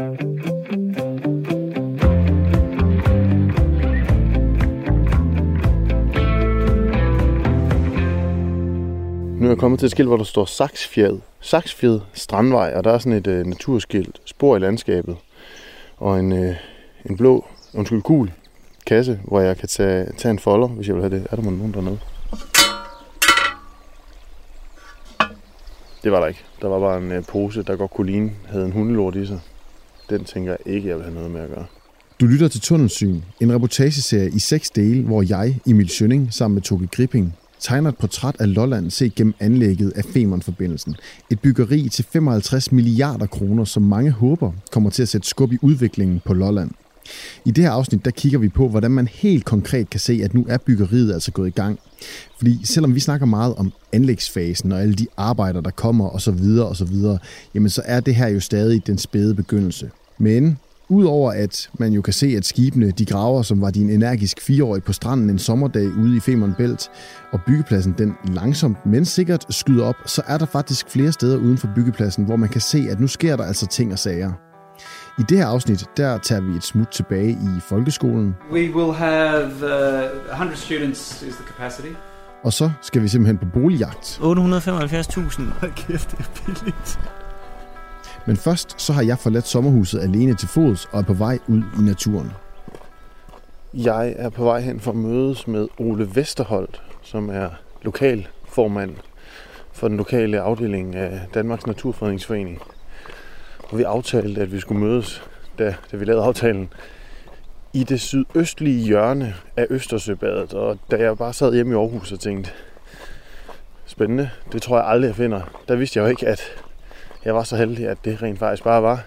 Nu er jeg kommet til et skilt, hvor der står Saksfjed Strandvej, og der er sådan et naturskilt, spor i landskabet, og en gul kasse, hvor jeg kan tage en folder, hvis jeg vil have det. Er der nogen dernede? Det var der ikke. Der var bare en pose, der godt kunne ligne, havde en hundelort i sig. Den tænker jeg ikke, jeg vil have noget med at gøre. Du lytter til Tunnelsyn, en reportageserie i 6 dele, hvor jeg, Emil Schøning, sammen med Tokke Gripping, tegner et portræt af Lolland set gennem anlægget af Femern-forbindelsen. Et byggeri til 55 milliarder kroner, som mange håber kommer til at sætte skub i udviklingen på Lolland. I det her afsnit, der kigger vi på, hvordan man helt konkret kan se, at nu er byggeriet altså gået i gang. Fordi selvom vi snakker meget om anlægsfasen og alle de arbejder, der kommer osv., jamen så er det her jo stadig den spæde begyndelse. Men udover at man jo kan se, at skibene, de graver, som var din energisk 4-årig på stranden en sommerdag ude i Femernbælt, og byggepladsen den langsomt, men sikkert skyder op, så er der faktisk flere steder uden for byggepladsen, hvor man kan se, at nu sker der altså ting og sager. I det her afsnit, der tager vi et smut tilbage i folkeskolen. We will have 100 students is the capacity. Og så skal vi simpelthen på boligjagt. 875.000. Hold kæft, det er billigt. Men først så har jeg forladt sommerhuset alene til fods og er på vej ud i naturen. Jeg er på vej hen for at mødes med Ole Vesterholt, som er lokalformand for den lokale afdeling af Danmarks Naturfredningsforening. Og vi aftalte, at vi skulle mødes, da vi lavede aftalen, i det sydøstlige hjørne af Østersøbadet. Og da jeg bare sad hjemme i Aarhus og tænkte, spændende, det tror jeg aldrig, jeg finder. Der vidste jeg jo ikke, at jeg var så heldig, at det rent faktisk bare var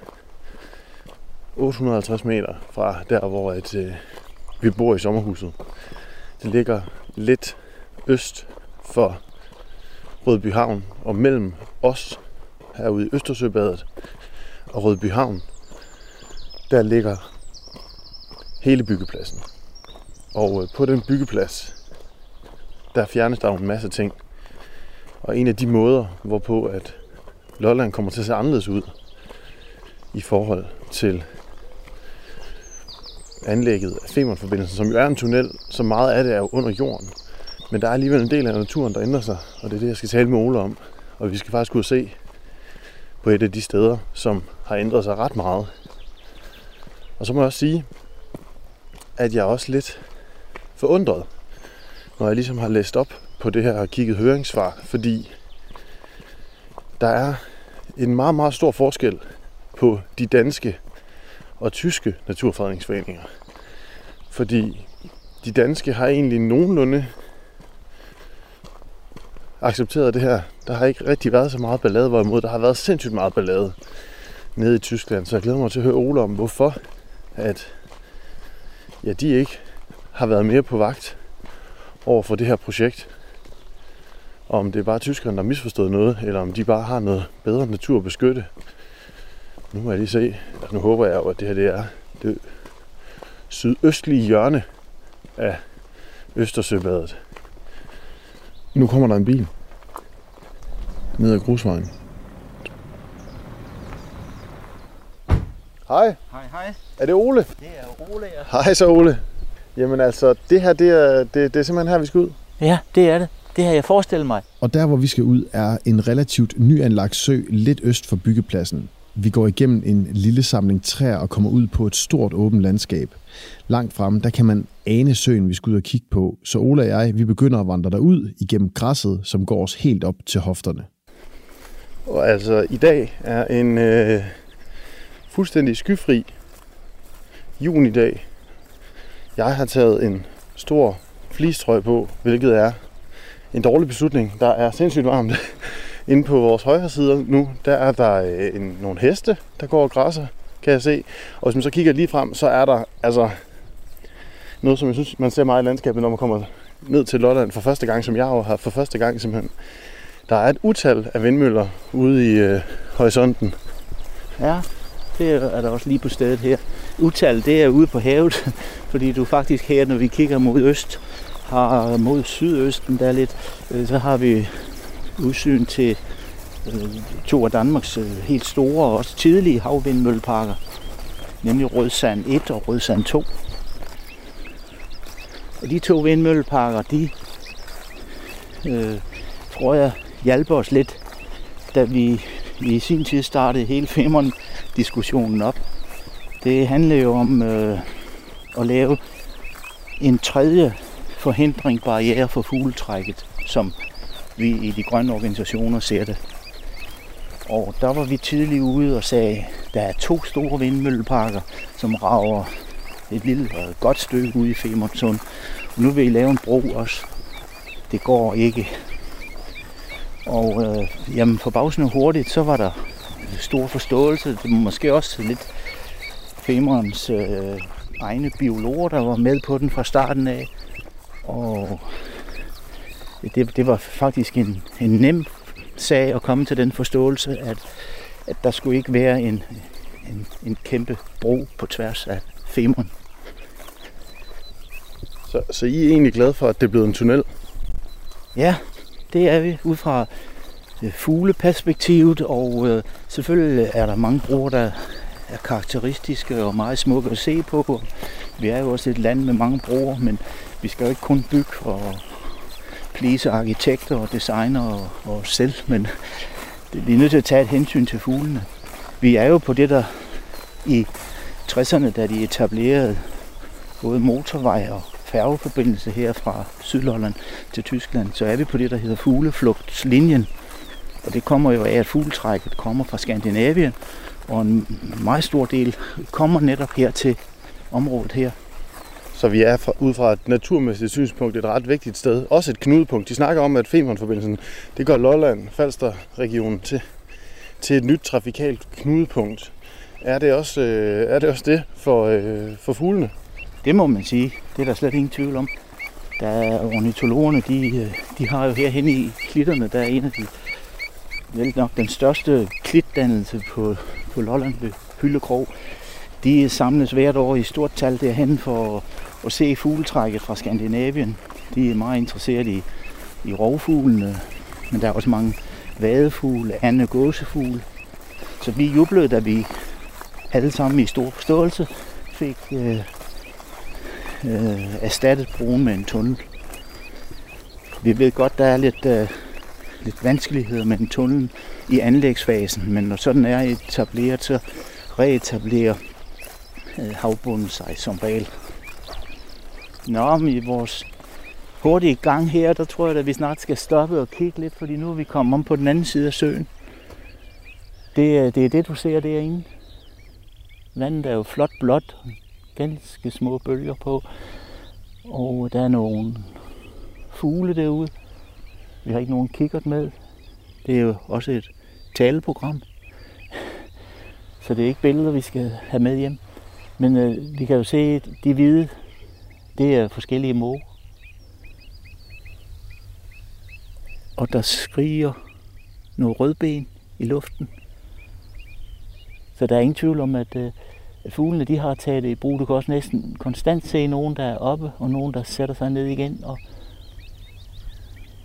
850 meter fra der, hvor vi bor i sommerhuset. Det ligger lidt øst for Rødbyhavn og mellem os herude i Østersøbadet og Rødbyhavn, der ligger hele byggepladsen. Og på den byggeplads, der fjernes der en masse ting. Og en af de måder, hvorpå at Lolland kommer til at se anderledes ud i forhold til anlægget af Femern-forbindelsen, som jo er en tunnel, så meget af det er jo under jorden. Men der er alligevel en del af naturen, der ændrer sig, og det er det, jeg skal tale med Ole om. Og vi skal faktisk kunne se på et af de steder, som har ændret sig ret meget. Og så må jeg også sige, at jeg er også lidt forundret, når jeg ligesom har læst op på det her og kigget høringssvar, fordi der er en meget, meget stor forskel på de danske og tyske naturfredningsforeninger. Fordi de danske har egentlig nogenlunde accepteret det her. Der har ikke rigtig været så meget ballade, hvorimod der har været sindssygt meget ballade nede i Tyskland. Så jeg glæder mig til at høre Ole om, hvorfor at de ikke har været mere på vagt over for det her projekt. Og om det er bare tyskerne, der har misforstået noget, eller om de bare har noget bedre natur at beskytte. Nu må jeg lige se. Nu håber jeg jo, at det her det er det sydøstlige hjørne af Østersøbadet. Nu kommer der en bil ned ad grusvejen. Hej. Er det Ole? Det er Ole, ja. Hej så, Ole. Jamen altså, det her, det er simpelthen her, vi skal ud. Ja, det er det. Det har jeg forestillet mig. Og der, hvor vi skal ud, er en relativt nyanlagt sø lidt øst for byggepladsen. Vi går igennem en lille samling træer og kommer ud på et stort åbent landskab. Langt fremme, der kan man ane søen, vi skal ud og kigge på. Så Ola og jeg, vi begynder at vandre derud igennem græsset, som går os helt op til hofterne. Og altså, i dag er en fuldstændig skyfri junidag. Jeg har taget en stor fleecetrøje på, hvilket er en dårlig beslutning. Der er sindssygt varmt. Inde på vores højre side nu, der er der nogle heste, der går og græsser, kan jeg se. Og hvis man så kigger lige frem, så er der altså noget, som jeg synes, man ser meget i landskabet, når man kommer ned til Lolland for første gang, som jeg jo har for første gang simpelthen. Der er et utal af vindmøller ude i horisonten. Ja, det er der også lige på stedet her. Utal, det er ude på havet, fordi du faktisk her, når vi kigger mod øst, har mod sydøsten, der lidt, så har vi udsyn til to af Danmarks helt store og også tidlige havvindmølleparker. nemlig Rødsand 1 og Rødsand 2. Og de to vindmølleparker, de tror jeg hjælper os lidt, da vi i sin tid startede hele Femern-diskussionen op. Det handler jo om at lave en tredje forhindring, barriere for fugletrækket, som vi i de grønne organisationer ser det. Og der var vi tidligt ude og sagde, der er to store vindmølleparker, som rager et lille og godt stykke ude i Femernsund. Nu vil I lave en bro også. Det går ikke. Og jamen forbavsende hurtigt, så var der stor forståelse. Det var måske også lidt Femerns egne biologer, der var med på den fra starten af. Og det var faktisk en nem sag at komme til den forståelse, at der skulle ikke være en kæmpe bro på tværs af Femern. Så I er egentlig glade for, at det er blevet en tunnel? Ja, det er vi ud fra fugleperspektivet, og selvfølgelig er der mange broer, der er karakteristiske og meget smukke at se på. Vi er jo også et land med mange broer, men vi skal jo ikke kun bygge og please arkitekter og designer og os selv, men vi er nødt til at tage et hensyn til fuglene. Vi er jo på det der i 60'erne, da de etablerede både motorvej og færgeforbindelse her fra Sydlolland til Tyskland, så er vi på det, der hedder fugleflugtslinjen. Og det kommer jo af, at fugletrækket kommer fra Skandinavien, og en meget stor del kommer netop her til området her. Så vi er ud fra et naturmæssigt synspunkt et ret vigtigt sted. Også et knudepunkt. De snakker om, at Femern-forbindelsen, det gør Lolland-Falster-regionen til et nyt trafikalt knudepunkt. Er det også det for fuglene? Det må man sige. Det er der slet ingen tvivl om. Der ornitologerne, de har jo herhenne i klitterne, der er en af de vel nok den største klitdannelse på Lolland ved Hyllekrog. De samles hvert år i stort tal derhen for at se fugletrækket fra Skandinavien. De er meget interesserede i rovfuglene, men der er også mange vadefugle, andre gåsefugle. Så vi jublede, da vi alle sammen i stor forståelse fik erstattet broen med en tunnel. Vi ved godt, der er lidt vanskeligheder med en tunnel i anlægsfasen, men når sådan er etableret, så reetablerer havbunden sig som regel. Nå, men i vores hurtige gang her, der tror jeg, at vi snart skal stoppe og kigge lidt, fordi nu er vi kommet om på den anden side af søen. Det er det, du ser derinde. Vandet er jo flot blåt, ganske små bølger på, og der er nogle fugle derude. Vi har ikke nogen kikkert med. Det er jo også et taleprogram, så det er ikke billeder, vi skal have med hjem. Men vi kan jo se, at de hvide, det er forskellige måger. Og der skriger nogle rødben i luften. Så der er ingen tvivl om, at fuglene, de har taget det i brug. Du kan også næsten konstant se nogen, der er oppe, og nogen, der sætter sig ned igen. Og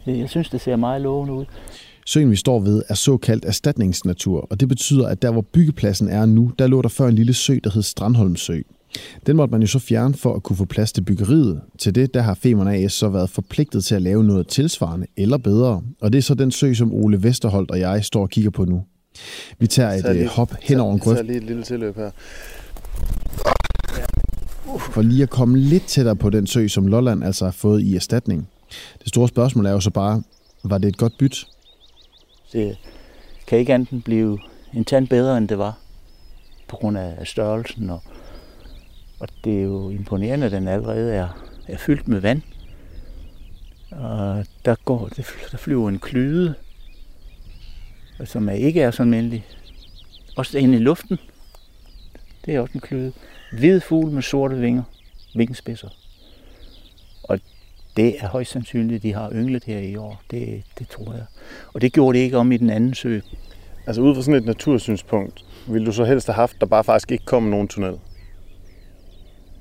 jeg synes, det ser meget lovende ud. Søen, vi står ved, er såkaldt erstatningsnatur, og det betyder, at der, hvor byggepladsen er nu, der lå der før en lille sø, der hed Strandholmsø. Den måtte man jo så fjerne for at kunne få plads til byggeriet. Til det, der har Femern AS så været forpligtet til at lave noget tilsvarende eller bedre, og det er så den sø, som Ole Vesterholt og jeg står og kigger på nu. Vi tager et hop hen over en grøft. Så lige et lille tilløb her. For lige at komme lidt tættere på den sø, som Lolland altså har fået i erstatning. Det store spørgsmål er jo så bare, var det et godt bytte? Det kan ikke enten blive en tand bedre, end det var, på grund af størrelsen. Og det er jo imponerende, at den allerede er fyldt med vand. Og der flyver en klyde, som ikke er så almindelig. Også inde i luften. Det er også en klyde. Hvid fugle med sorte vinger. Vingespidser. Og det er højst sandsynligt, de har ynglet her i år. Det tror jeg. Og det gjorde det ikke om i den anden sø. Altså ud fra sådan et natursynspunkt, ville du så helst have haft, der bare faktisk ikke kom nogen tunnel?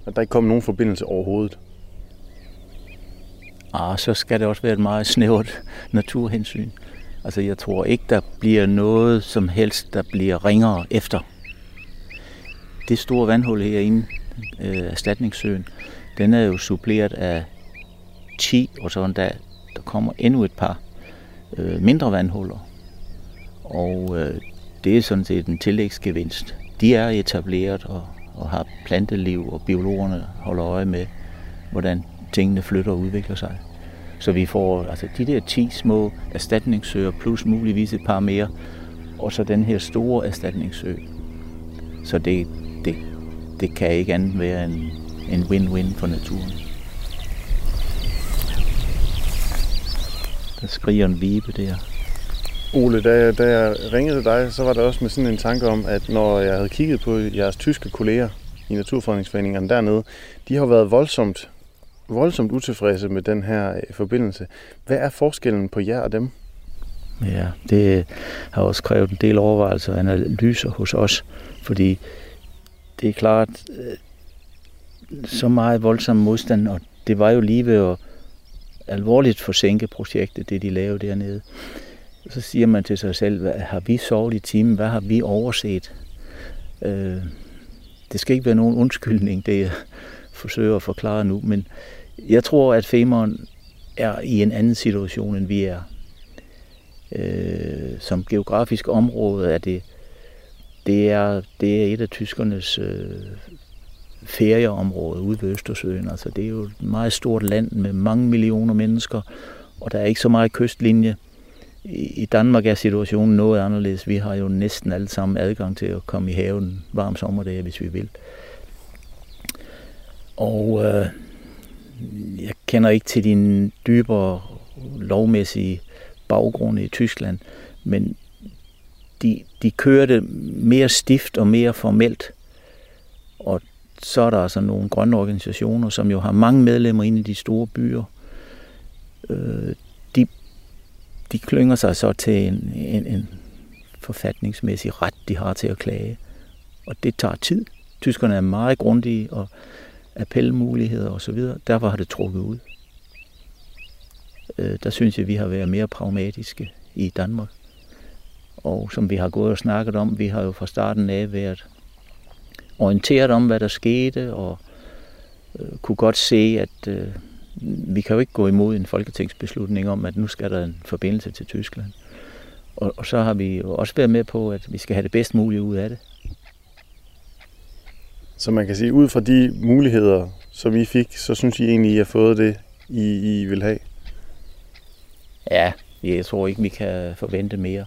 At der ikke kom nogen forbindelse overhovedet? Så skal det også være et meget snævert naturhensyn. Altså jeg tror ikke, der bliver noget som helst, der bliver ringere efter. det store vandhul herinde, Erstatningssøen, den er jo suppleret af 10, og så der kommer endnu et par mindre vandhuller. Og det er sådan set en tillægsgevinst. De er etableret og har planteliv, og biologerne holder øje med, hvordan tingene flytter og udvikler sig. Så vi får altså de der 10 små erstatningssøer, plus muligvis et par mere, og så den her store erstatningssø. Så det kan ikke andet være en win-win for naturen. Der skriger en vibe der. Ole, da jeg ringede til dig, så var det også med sådan en tanke om, at når jeg havde kigget på jeres tyske kolleger i naturfredningsforeningerne dernede, de har været voldsomt utilfredse med den her forbindelse. Hvad er forskellen på jer og dem? Ja, det har også krævet en del overvejelser og analyser hos os, fordi det er klart, så meget voldsom modstand, og det var jo lige ved at alvorligt forsinke projektet, det de lavede dernede. Så siger man til sig selv, hvad har vi sovet i timen? Hvad har vi overset? Det skal ikke være nogen undskyldning, det jeg forsøger at forklare nu, men jeg tror, at Femern er i en anden situation, end vi er. Som geografisk område er det er et af tyskernes ferieområde ude ved Østersøen. Altså, det er jo et meget stort land med mange millioner mennesker, og der er ikke så meget kystlinje. I Danmark er situationen noget anderledes. Vi har jo næsten alle sammen adgang til at komme i haven varm sommerdage, hvis vi vil. Og jeg kender ikke til din dybere lovmæssige baggrunde i Tyskland, men de kører det mere stift og mere formelt. Og så er der altså nogle grønne organisationer, som jo har mange medlemmer inde i de store byer. De klynger sig så til en forfatningsmæssig ret, de har til at klage. Og det tager tid. Tyskerne er meget grundige, og appelmuligheder osv. Derfor har det trukket ud. Der synes jeg, vi har været mere pragmatiske i Danmark. Og som vi har gået og snakket om, vi har jo fra starten af været orienteret om, hvad der skete, og kunne godt se, at vi kan jo ikke gå imod en folketingsbeslutning om, at nu skal der en forbindelse til Tyskland. Og så har vi jo også været med på, at vi skal have det bedst mulige ud af det. Så man kan sige, ud fra de muligheder, som I fik, så synes I egentlig, I har fået det, I vil have? Ja, jeg tror ikke, vi kan forvente mere.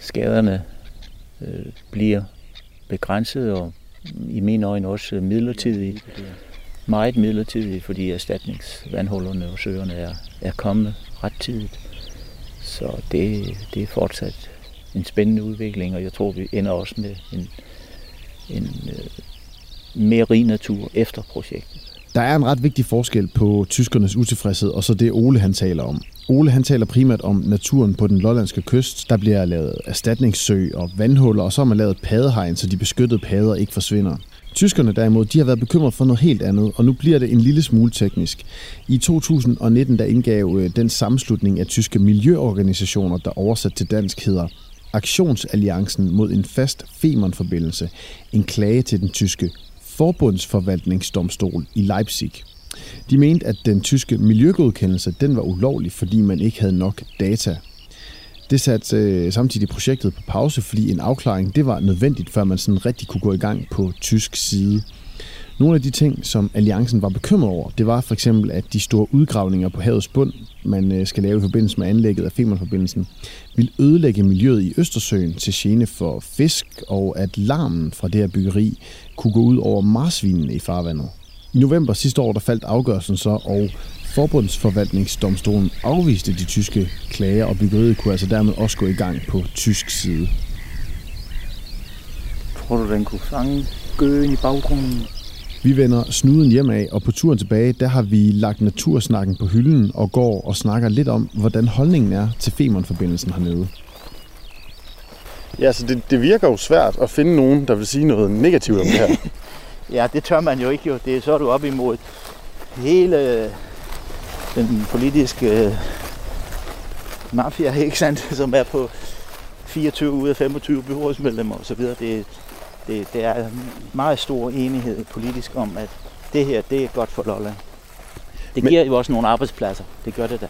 Skaderne bliver begrænset, og i mine øjne også midlertidigt. Meget midlertidigt, fordi erstatningsvandhullerne og søerne er kommet ret tidligt. Så det er fortsat en spændende udvikling, og jeg tror, vi ender også med en mere rig natur efter projektet. Der er en ret vigtig forskel på tyskernes utilfredshed, og så det Ole han taler om. Ole han taler primært om naturen på den lollandske kyst. Der bliver lavet erstatningssø og vandhuller, og så har man lavet padehegn, så de beskyttede padder ikke forsvinder. Tyskerne derimod, de har været bekymret for noget helt andet, og nu bliver det en lille smule teknisk. I 2019 der indgav den sammenslutning af tyske miljøorganisationer, der oversat til dansk hedder Aktionsalliancen mod en fast Femern-forbindelse, en klage til den tyske forbundsforvaltningsdomstol i Leipzig. De mente, at den tyske miljøgodkendelse den var ulovlig, fordi man ikke havde nok data. Det satte samtidig projektet på pause, fordi en afklaring det var nødvendigt, før man sådan rigtig kunne gå i gang på tysk side. Nogle af de ting, som alliancen var bekymret over, det var for eksempel, at de store udgravninger på havets bund, man skal lave i forbindelse med anlægget af Femern-forbindelsen, ville ødelægge miljøet i Østersøen til gene for fisk, og at larmen fra det her byggeri kunne gå ud over marsvinene i farvandet. I november sidste år der faldt afgørelsen så, og forbundsforvaltningsdomstolen afviste de tyske klager, og byggeriet kunne altså dermed også gå i gang på tysk side. Tror du, den kunne fange gøen i baggrunden? Vi vender snuden hjemad, og på turen tilbage, der har vi lagt natursnakken på hylden og går og snakker lidt om, hvordan holdningen er til Femern-forbindelsen hernede. Ja, så det virker jo svært at finde nogen, der vil sige noget negativt om det her. Ja, det tør man jo ikke. Jo. Det er så du op imod hele den politiske mafia, ikke sandt, som er på 24 ud af 25 byrådsmedlemmer osv. Det Det er meget stor enighed politisk om, at det her, det er godt for Lolland. Det giver jo også nogle arbejdspladser, det gør det da.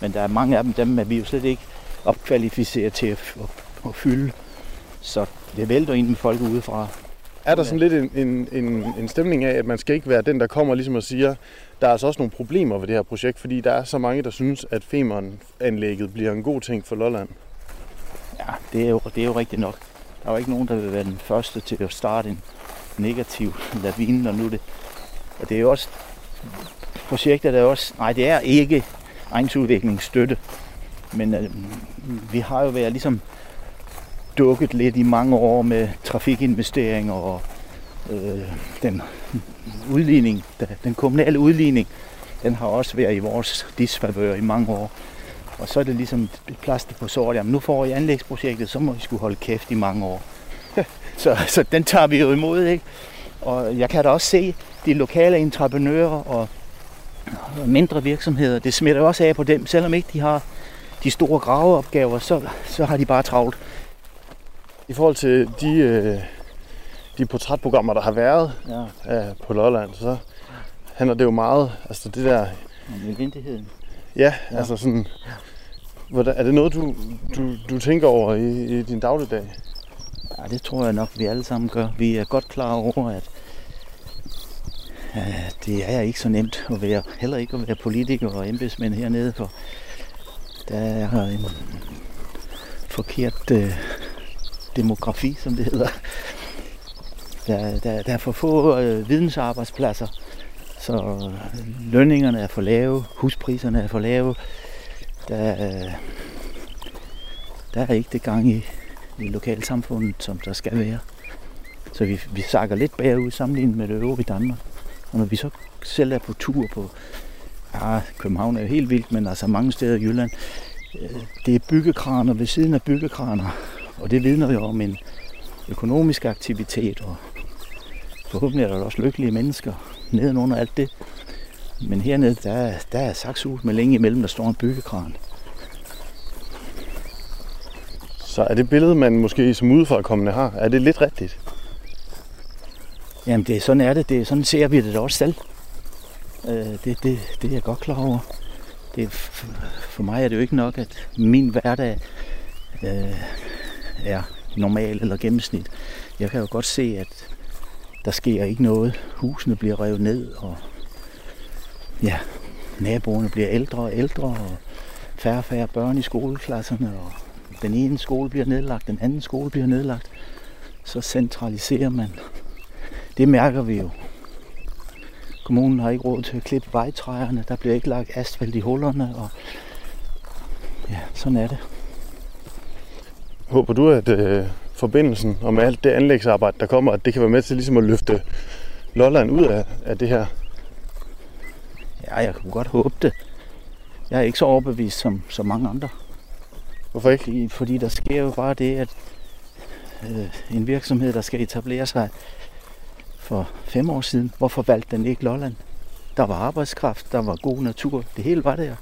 Men der er mange af dem er vi jo slet ikke opkvalificeret til at fylde. Så det vælter ind med folk udefra. Er der sådan lidt en stemning af, at man skal ikke være den, der kommer ligesom og siger, der er altså også nogle problemer ved det her projekt, fordi der er så mange, der synes, at Femern-anlægget bliver en god ting for Lolland? Ja, det er jo rigtigt nok. Der er jo ikke nogen, der vil være den første til at starte en negativ lavine, når nu det. Og det er jo også projekter, der også. Nej, det er ikke egensudviklingsstøtte, men vi har jo været ligesom dukket lidt i mange år med trafikinvesteringer og den kommunale udligning, den har også været i vores disfavør i mange år. Og så er det ligesom et plaster på såret. Jamen nu får I anlægsprojektet, så må I skulle holde kæft i mange år. så den tager vi jo imod, ikke? Og jeg kan da også se de lokale entreprenører og mindre virksomheder, det smitter også af på dem, selvom ikke de har de store graveopgaver, så har de bare travlt. I forhold til de portrætprogrammer, der har været på Lolland, så handler det jo meget, altså det der. Nødvendigheden. Ja, altså sådan. Er det noget, du tænker over i din dagligdag? Ja, det tror jeg nok, vi alle sammen gør. Vi er godt klar over, at det er ikke så nemt at være, heller ikke at være politiker og embedsmænd hernede, for der er en forkert demografi, som det hedder. Der er for få vidensarbejdspladser, så lønningerne er for lave, huspriserne er for lave. Der er ikke det gang i lokalsamfundet, som der skal være. Så vi sakker lidt bagud sammenlignet med det øvrige Danmark. Og når vi så selv er på tur på. Ja, København er jo helt vildt, men altså mange steder i Jylland. Det er byggekraner ved siden af byggekraner. Og det vidner jo om en økonomisk aktivitet, og forhåbentlig er der også lykkelige mennesker nedenunder alt det. Men hernede, der er saksus med længe imellem, der står en byggekran. Så er det billede, man måske som udefrakommende har, er det lidt rigtigt? Jamen, sådan er det. Sådan ser vi det da også selv. Det er jeg godt klar over. For mig er det jo ikke nok, at min hverdag er normal eller gennemsnit. Jeg kan jo godt se, at der sker ikke noget. Husene bliver revet ned, og ja, naboerne bliver ældre og ældre, og færre og færre børn i skoleklasserne, og den ene skole bliver nedlagt, den anden skole bliver nedlagt. Så centraliserer man. Det mærker vi jo. Kommunen har ikke råd til at klippe vejtræerne, der bliver ikke lagt asfalt i hullerne, og ja, sådan er det. Håber du, at forbindelsen og med alt det anlægsarbejde, der kommer, at det kan være med til ligesom at løfte Lolland ud af det her? Ja, jeg kunne godt håbe det. Jeg er ikke så overbevist som mange andre. Hvorfor ikke? Fordi der sker jo bare det, at en virksomhed, der skal etablere sig for 5 år siden, hvorfor valgte den ikke Lolland? Der var arbejdskraft, der var god natur, det hele var der.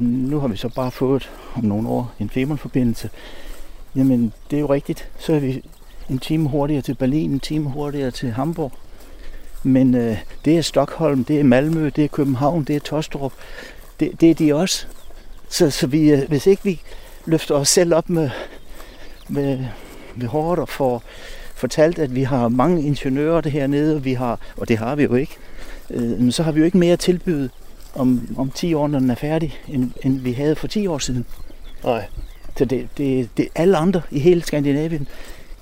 Nu har vi så bare fået om nogle år en Femern-forbindelse. Jamen, det er jo rigtigt. Så er vi en time hurtigere til Berlin, en time hurtigere til Hamburg. Men det er Stockholm, det er Malmø, det er København, det er Tostrup. Det er de også. Så vi, hvis ikke vi løfter os selv op med hårdt og får fortalt, at vi har mange ingeniører det hernede, og det har vi jo ikke, så har vi jo ikke mere at tilbyde om 10 år, når den er færdig, end vi havde for 10 år siden. Nej. Så det alle andre i hele Skandinavien,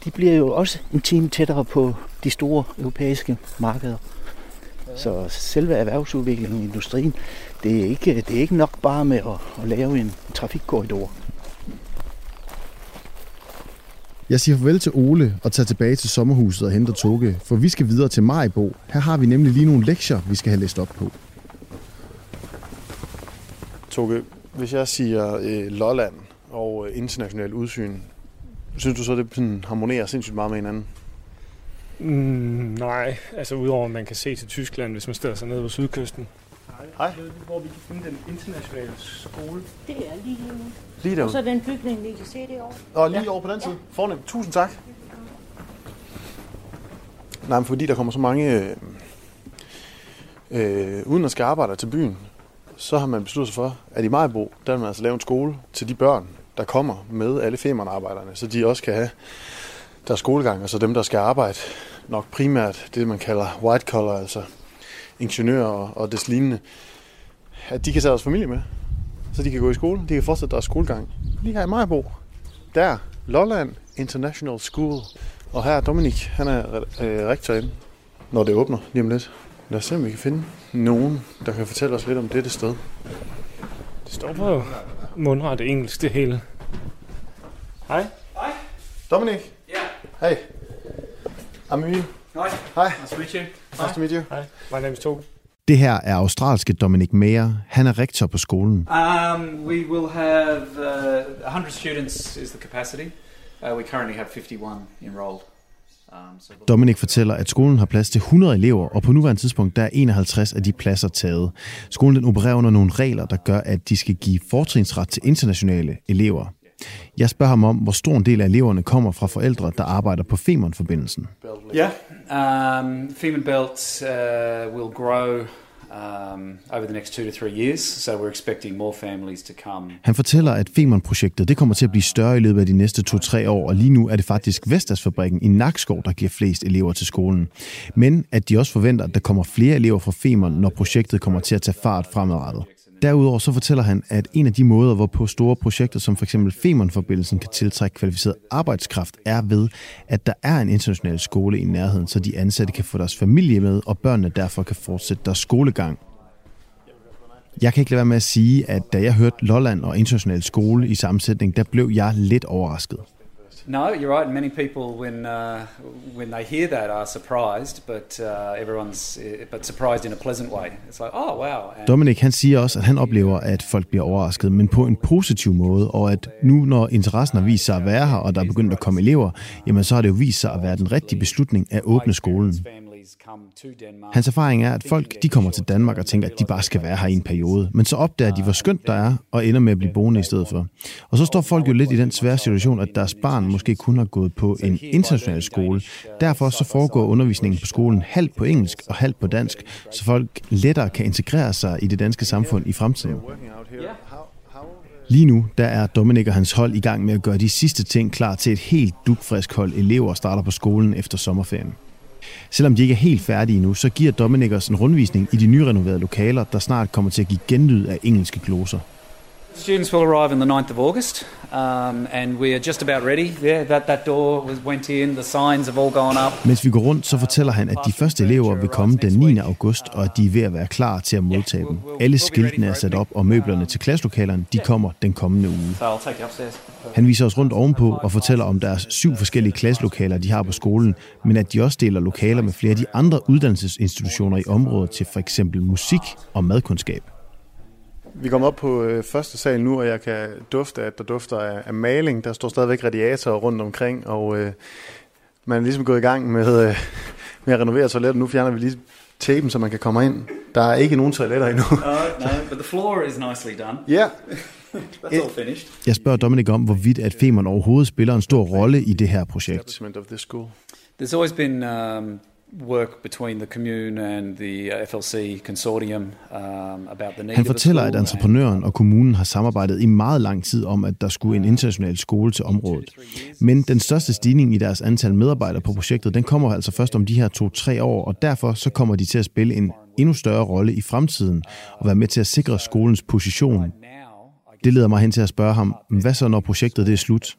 de bliver jo også en time tættere på de store europæiske markeder. Ja. Så selve erhvervsudviklingen i industrien, det er ikke nok bare med at lave en trafikkorridor. Jeg siger farvel til Ole og tager tilbage til sommerhuset og henter Tokke, for vi skal videre til Maribo. Her har vi nemlig lige nogle lektier, vi skal have læst op på. Tokke, hvis jeg siger Lolland og internationalt udsyn, synes du så, det sådan harmonerer sindssygt meget med hinanden? Nej, altså udover at man kan se til Tyskland, hvis man stiller sig ned på sydkysten. Hej. Hvor vi kan finde den internationale skole. Det er lige herude. Lige derude. Og så den bygning, vi kan se det over. Nå, lige over på den side. Fornemt. Tusind tak. Nej, fordi der kommer så mange udenlandske arbejdere til byen, så har man besluttet sig for, at i Maribo, der vil man altså lave en skole til de børn, der kommer med alle Femern-arbejderne, så de også kan have deres skolegang, altså dem, der skal arbejde nok primært det, man kalder white collar, altså ingeniører og des lignende, at de kan tage deres familie med, så de kan gå i skole, de kan fortsætte deres skolegang. Lige her i Maribo, der Lolland International School, og her er Dominic, han er rektor inde, når det åbner lige om lidt. Lad os se, om vi kan finde nogen, der kan fortælle os lidt om dette sted. Det står på mundret engelsk, det hele. Hej. Hej. Dominic. Ja. Yeah. Hey. I'm Emil. Hej. Hej. Nice to meet you. Nice to meet you. Hej. My name is Tokke. Det her er australske Dominic Meyer. Han er rektor på skolen. We will have 100 students is the capacity. We currently have 51 enrolled. Dominic fortæller, at skolen har plads til 100 elever, og på nuværende tidspunkt der er 51 af de pladser taget. Skolen den opererer under nogle regler, der gør, at de skal give fortrinsret til internationale elever. Jeg spørger ham om, hvor stor en del af eleverne kommer fra forældre, der arbejder på Femern-forbindelsen. Ja, Femernbælt will grow over the next 2 to 3 years, so we're expecting more families to come. Han fortæller, at Femern-projektet det kommer til at blive større i løbet af de næste 2-3 år, og lige nu er det faktisk Vestasfabrikken i Nakskov, der giver flest elever til skolen. Men at de også forventer, at der kommer flere elever fra Femern, når projektet kommer til at tage fart fremadrettet. Derudover så fortæller han, at en af de måder, hvorpå store projekter som f.eks. Femern-forbindelsen kan tiltrække kvalificeret arbejdskraft, er ved, at der er en international skole i nærheden, så de ansatte kan få deres familie med, og børnene derfor kan fortsætte deres skolegang. Jeg kan ikke lade være med at sige, at da jeg hørte Lolland og international skole i sammensætning, der blev jeg lidt overrasket. No, you're right. Many people, when they hear that, are surprised, but everyone's but surprised in a pleasant way. It's like, oh wow. And Dominic, han siger også, at han oplever, at folk bliver overrasket, men på en positiv måde, og at nu, når interessen har vist sig at være her, og der er begyndt at komme elever, jamen så har det jo vist sig at være den rigtige beslutning at åbne skolen. Hans erfaring er, at folk de kommer til Danmark og tænker, at de bare skal være her i en periode. Men så opdager de, hvor skønt der er, og ender med at blive boende i stedet for. Og så står folk jo lidt i den svære situation, at deres barn måske kun har gået på en international skole. Derfor så foregår undervisningen på skolen halvt på engelsk og halvt på dansk, så folk lettere kan integrere sig i det danske samfund i fremtiden. Lige nu, der er Dominic og hans hold i gang med at gøre de sidste ting klar til et helt dugfrisk hold elever starter på skolen efter sommerferien. Selvom de ikke er helt færdige nu, så giver Dominic os en rundvisning i de nyrenoverede lokaler, der snart kommer til at give genlyd af engelske gloser. Students will arrive on the 9th of August, and we are just about ready. Yeah, that door went in, the signs have all gone up. Mens vi går rundt, så fortæller han, at de første elever vil komme den 9. august, og at de er ved at være klar til at modtage dem. Alle skiltene er sat op, og møblerne til klasselokalerne, de kommer den kommende uge. Han viser os rundt ovenpå og fortæller om deres 7 forskellige klasselokaler, de har på skolen, men at de også deler lokaler med flere af de andre uddannelsesinstitutioner i området til f.eks. musik og madkundskab. Vi kommer op på første sal nu, og jeg kan dufte, at der dufter af maling. Der står stadigvæk radiatorer rundt omkring, og man er ligesom gået i gang med at renovere toilettet. Nu fjerner vi lige tapen, så man kan komme ind. Der er ikke nogen toiletter endnu. No, but the floor is nicely done. Yeah. That's all finished. Jeg spørger Dominic om, hvorvidt at Femern overhovedet spiller en stor rolle i det her projekt. There's always been work between the commune and the FLC consortium about the need. Han fortæller, at entreprenøren og kommunen har samarbejdet i meget lang tid om, at der skulle en international skole til området. Men den største stigning i deres antal medarbejdere på projektet, den kommer altså først om de her 2-3 år, og derfor så kommer de til at spille en endnu større rolle i fremtiden og være med til at sikre skolens position. Det leder mig hen til at spørge ham, hvad så når projektet det er slut?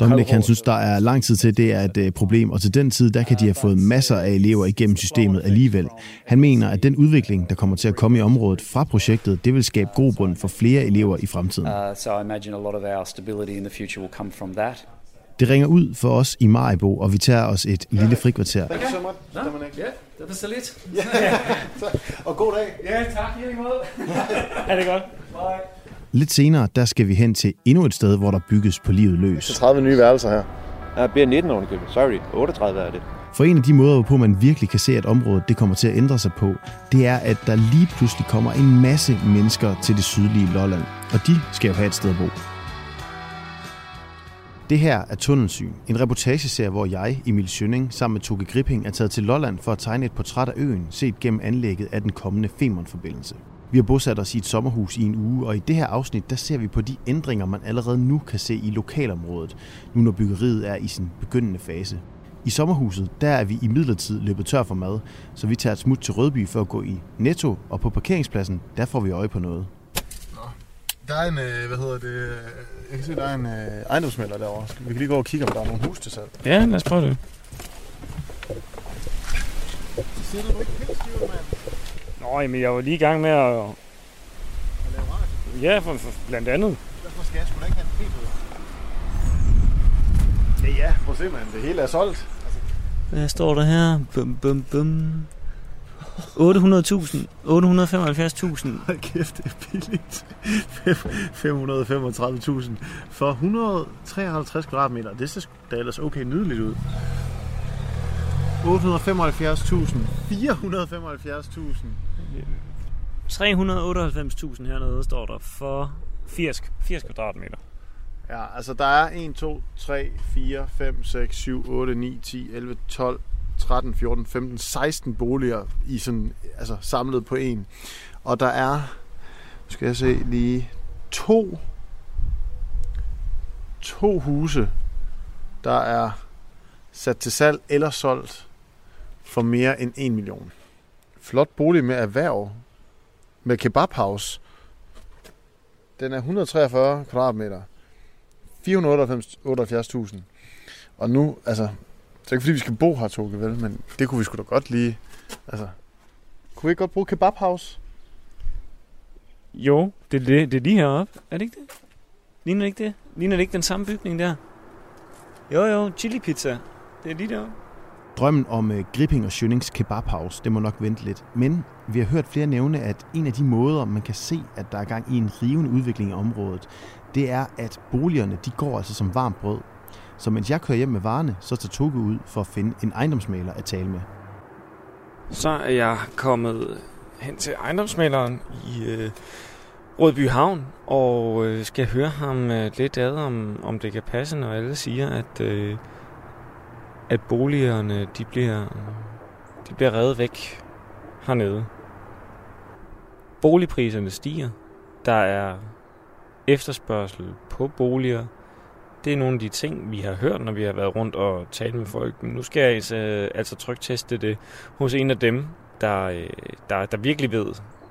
Dominic, han synes, der er lang tid til, det er et problem, og til den tid, der kan de have fået masser af elever igennem systemet alligevel. Han mener, at den udvikling, der kommer til at komme i området fra projektet, det vil skabe grobund for flere elever i fremtiden. Det ringer ud for os i Maribo, og vi tager os et lille frikvarter. Okay. Ja, det var så lidt. Og god dag. Ja, tak. Er det godt? Lidt senere, der skal vi hen til endnu et sted, hvor der bygges på livet løs. 30 nye værelser her. Der bliver 19 ovenikøbet. Sorry, 38 er det. For en af de måder, hvorpå man virkelig kan se, at området det kommer til at ændre sig på, det er, at der lige pludselig kommer en masse mennesker til det sydlige Lolland. Og de skal jo have et sted at bo. Det her er Tunnelsyn, en reportageserie, hvor jeg, Emil Schøning, sammen med Tokke Gripping er taget til Lolland for at tegne et portræt af øen, set gennem anlægget af den kommende Femern-forbindelse. Vi har bosat os i et sommerhus i en uge, og i det her afsnit, der ser vi på de ændringer, man allerede nu kan se i lokalområdet, nu når byggeriet er i sin begyndende fase. I sommerhuset, der er vi imidlertid løbet tør for mad, så vi tager et smut til Rødby for at gå i Netto, og på parkeringspladsen, der får vi øje på noget. Der er en, jeg kan se, der er en ejendomsmælder derovre. Vi kan lige gå og kigge, om der er nogle hus til salg. Ja, lad os prøve det. Så sidder du ikke helt stiv, mand. Nå, men jeg var lige i gang med at lave radio. Ja, for blandt andet. Derfor skal jeg sgu da ikke have det helt ud. Ja, prøv at se, mand. Det hele er solgt. Hvad står der her? Bum. 800.000, 875.000. Hold kæft, det er billigt. 535.000 for 153 kvadratmeter. Det ser da ellers okay nydeligt ud. 875.000, 475.000. 398.000 hernede står der for 80 kvadratmeter. Ja, altså der er 1, 2, 3, 4, 5, 6, 7, 8, 9, 10, 11, 12... 13, 14, 15, 16 boliger i sådan, altså samlet på en. Og der er, nu skal jeg se lige, to huse, der er sat til salg eller solgt for mere end 1 million. Flot bolig med erhverv, med kebabhouse. Den er 143 kvadratmeter, 478.000. Og nu, altså... Så ikke fordi vi skal bo her, Tokke, vel, men det kunne vi sgu da godt lige... Altså, kunne vi ikke godt bruge kebabhouse? Jo, det er lige heroppe. Er det ikke det? Ligner det ikke det? Ligner det ikke den samme bygning der? Jo, chili pizza. Det er lige deroppe. Drømmen om Gripping og Schønings kebabhouse, det må nok vente lidt. Men vi har hørt flere nævne, at en af de måder, man kan se, at der er gang i en rivende udvikling i området, det er, at boligerne, de går altså som varmt brød. Så mens jeg kører hjem med varerne, så tager Tokke ud for at finde en ejendomsmægler at tale med. Så er jeg kommet hen til ejendomsmægleren i Rødbyhavn, og skal høre ham lidt ad, om det kan passe, når alle siger, at boligerne de bliver revet væk hernede. Boligpriserne stiger. Der er efterspørgsel på boliger. Det er nogle af de ting, vi har hørt, når vi har været rundt og talt med folk. Men nu skal jeg altså trykteste det hos en af dem, der virkelig ved,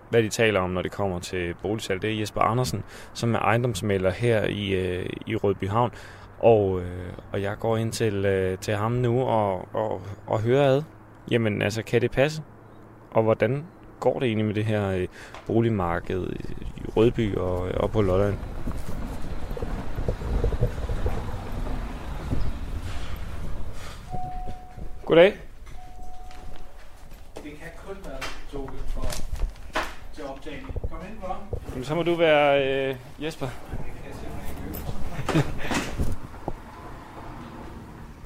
hvad de taler om, når det kommer til boligsalg. Det er Jesper Andersen, som er ejendomsmægler her i Rødbyhavn. Og jeg går ind til ham nu og hører ad. Jamen, altså, kan det passe? Og hvordan går det egentlig med det her boligmarked i Rødby og på Lolland? Goddag. Det kan kun være Tokke til optagning. Kom ind, hvor? Så må du være Jesper.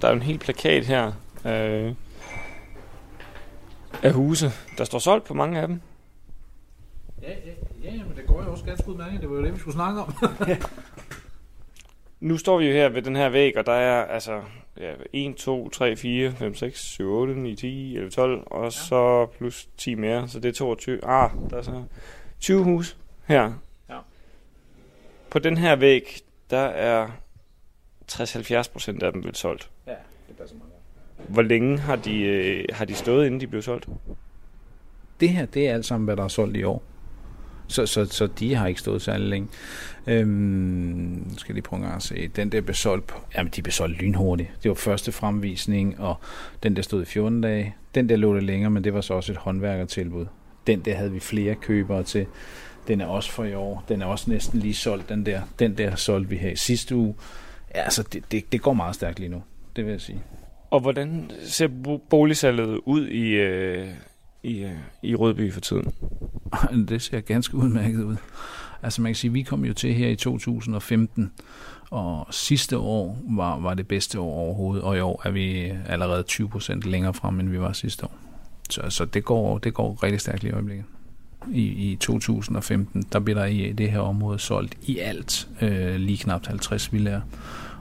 Der er jo en hel plakat her af huse. Der står solgt på mange af dem. Ja, men det går jo også ganske udmærket. Det var jo det, vi skulle snakke om. Nu står vi jo her ved den her væg, og der er altså... Ja, 1, 2, 3, 4, 5, 6, 7, 8, 9, 10, 11, 12, og ja. Så plus 10 mere, så det er 22. Der er så 20 hus her. Ja. På den her væg, der er 60-70% af dem blevet solgt. Ja, det passer meget. Hvor længe har de stået, inden de blev solgt? Det her, det er alt sammen, hvad der er solgt i år. Så de har ikke stået særlig længe. Skal jeg lige prøve at se. Den der blev solgt... Jamen, de blev solgt lynhurtigt. Det var første fremvisning, og den der stod i 14 dage. Den der lå lidt længere, men det var så også et håndværkertilbud. Den der havde vi flere købere til. Den er også for i år. Den er også næsten lige solgt, den der. Den der solgte vi her i sidste uge. Ja, så det går meget stærkt lige nu. Det vil jeg sige. Og hvordan ser boligsalget ud i Rødby for tiden? Det ser ganske udmærket ud. Altså man kan sige, vi kom jo til her i 2015, og sidste år var det bedste år overhovedet, og i år er vi allerede 20% længere frem, end vi var sidste år. Så det går rigtig stærkt i øjeblikket. I 2015, der blev der i det her område solgt i alt lige knap 50 villaer,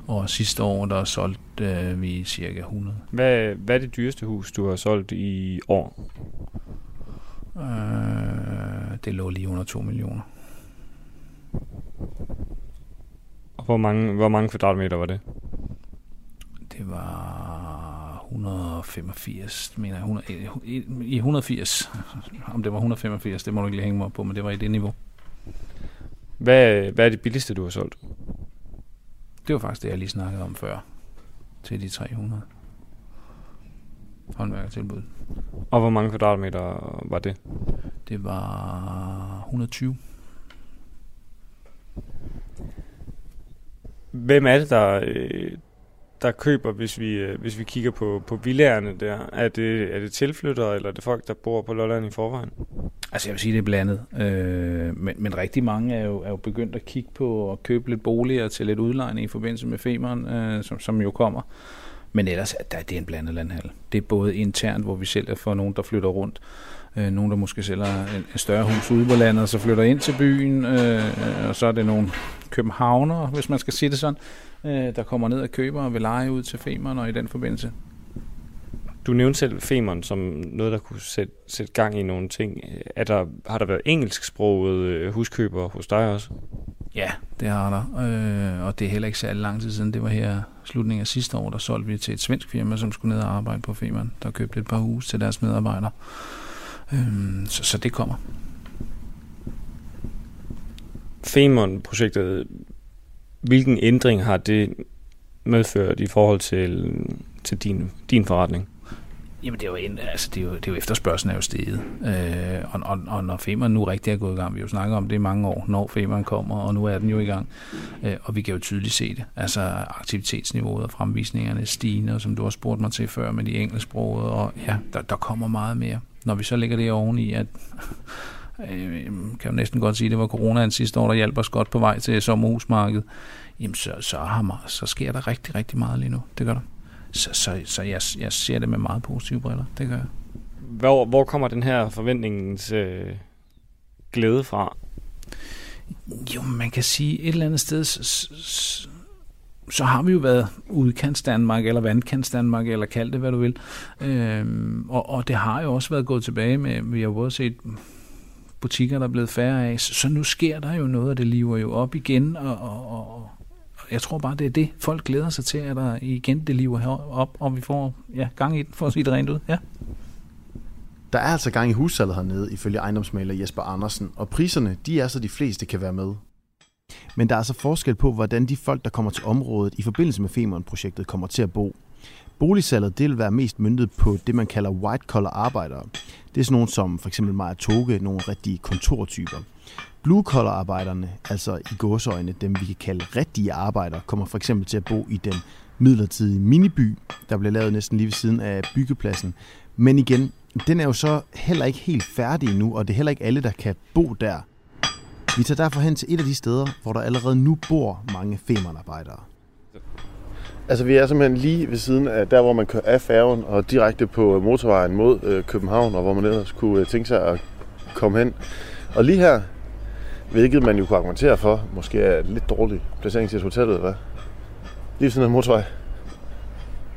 Og sidste år, der solgte vi cirka 100. Hvad er det dyreste hus, du har solgt i år? Det lå lige under 2 millioner. Og hvor mange kvadratmeter var det? Det var 185, mener jeg. 180. Om det var 185, det må du ikke lige hænge mig på, men det var i det niveau. Hvad er det billigste, du har solgt? Det var faktisk det, jeg lige snakkede om før. Til de 300. Håndværkertilbud. Og hvor mange kvadratmeter var det? Det var 120. Hvem er det, der køber, hvis vi kigger på villaerne der? Er det tilflyttere, eller er det folk, der bor på Lolland i forvejen? Altså jeg vil sige, det er blandet. Men rigtig mange er jo begyndt at kigge på at købe lidt boliger til lidt udlejning i forbindelse med Femern, som jo kommer. Men ellers det er en blandet landhandel. Det er både internt, hvor vi sælger for nogen, der flytter rundt. Nogen, der måske sælger et større hus ude på landet, og så flytter ind til byen. Og så er det nogle københavnere, hvis man skal sige det sådan, der kommer ned og køber og vil leje ud til Femern og i den forbindelse. Du nævnte selv Femern som noget, der kunne sætte gang i nogle ting. Har der været engelsksproget huskøbere hos dig også? Ja, det har der. Og det er heller ikke særlig lang tid siden. Det var her slutningen af sidste år, der solgte vi til et svensk firma, som skulle ned og arbejde på Femern. Der købte et par huse til deres medarbejdere. Så det kommer. Femern-projektet, hvilken ændring har det medført i forhold til din forretning? Jamen det er jo efterspørgslen er jo steget. Og når Femern nu rigtig er gået i gang, vi har jo snakket om det i mange år, når Femern kommer, og nu er den jo i gang. Og vi kan jo tydeligt se det. Altså aktivitetsniveauet og fremvisningerne stigende, og som du også spurgte mig til før med de engelsksprogede, og ja, der kommer meget mere. Når vi så lægger det oveni, at kan jo næsten godt sige, at det var coronaen sidste år, der hjalp os godt på vej til sommerhusmarkedet, jamen så sker der rigtig, rigtig meget lige nu. Det gør der. Så jeg ser det med meget positive briller. Det gør jeg. Hvor kommer den her forventningens glæde fra? Jo, man kan sige et eller andet sted, så har vi jo været udkants Danmark, eller vandkants Danmark, eller kald det, hvad du vil. Og det har jo også været gået tilbage med, vi har jo både set butikker, der er blevet færre af, så nu sker der jo noget, og det lever jo op igen, og jeg tror bare, det er det. Folk glæder sig til, at der igen det lever herop, og vi får gang i den, for at sige det rent ud. Ja. Der er altså gang i hussalget hernede, ifølge ejendomsmaler Jesper Andersen, og priserne, de er så de fleste kan være med. Men der er altså forskel på, hvordan de folk, der kommer til området i forbindelse med Femern-projektet, kommer til at bo. Boligsalget vil være mest møntet på det, man kalder white-collar arbejdere. Det er sådan nogle som f.eks. Meyer Tokke, nogle rigtige kontortyper. Blue-collar arbejderne, altså i gåseøjne, dem vi kan kalde rigtige arbejdere, kommer f.eks. til at bo i den midlertidige miniby, der blev lavet næsten lige ved siden af byggepladsen. Men igen, den er jo så heller ikke helt færdig endnu, og det er heller ikke alle, der kan bo der. Vi tager derfor hen til et af de steder, hvor der allerede nu bor mange Femern-arbejdere. Altså vi er simpelthen lige ved siden af der, hvor man kører af færgen og direkte på motorvejen mod København, og hvor man ellers kunne tænke sig at komme hen. Og lige her, hvilket man jo kunne argumentere for, måske er lidt dårlig placering til hotellet, hvad? Lige ved siden af motorvej.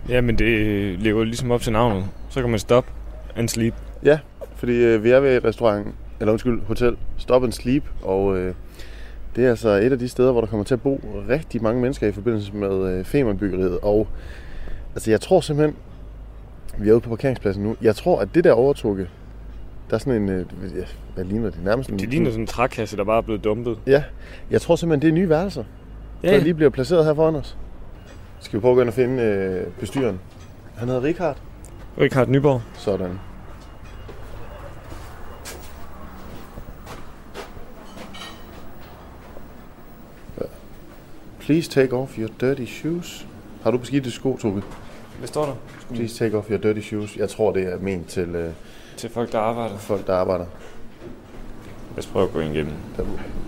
Ja, men det lever ligesom op til navnet. Så kan man stop and sleep. Ja, fordi vi er ved et hotel Stop and Sleep, og det er altså et af de steder, hvor der kommer til at bo rigtig mange mennesker i forbindelse med Femernbyggeriet. Og altså, jeg tror simpelthen, vi er ude på parkeringspladsen nu, jeg tror, at det der overtukke, der er sådan en, hvad ligner det nærmest? Det ligner sådan en trækasse, der bare er blevet dumpet. Ja, jeg tror simpelthen, det er nye værelser, der lige bliver placeret her foran os. Skal vi prøve at finde bestyreren? Han hedder Richard. Richard Nyborg. Sådan. Please take off your dirty shoes. Har du beskidte sko, Tokke? Hvad står der? Please take off your dirty shoes. Jeg tror, det er ment til til folk, der arbejder. Lad os prøve at gå ind igennem.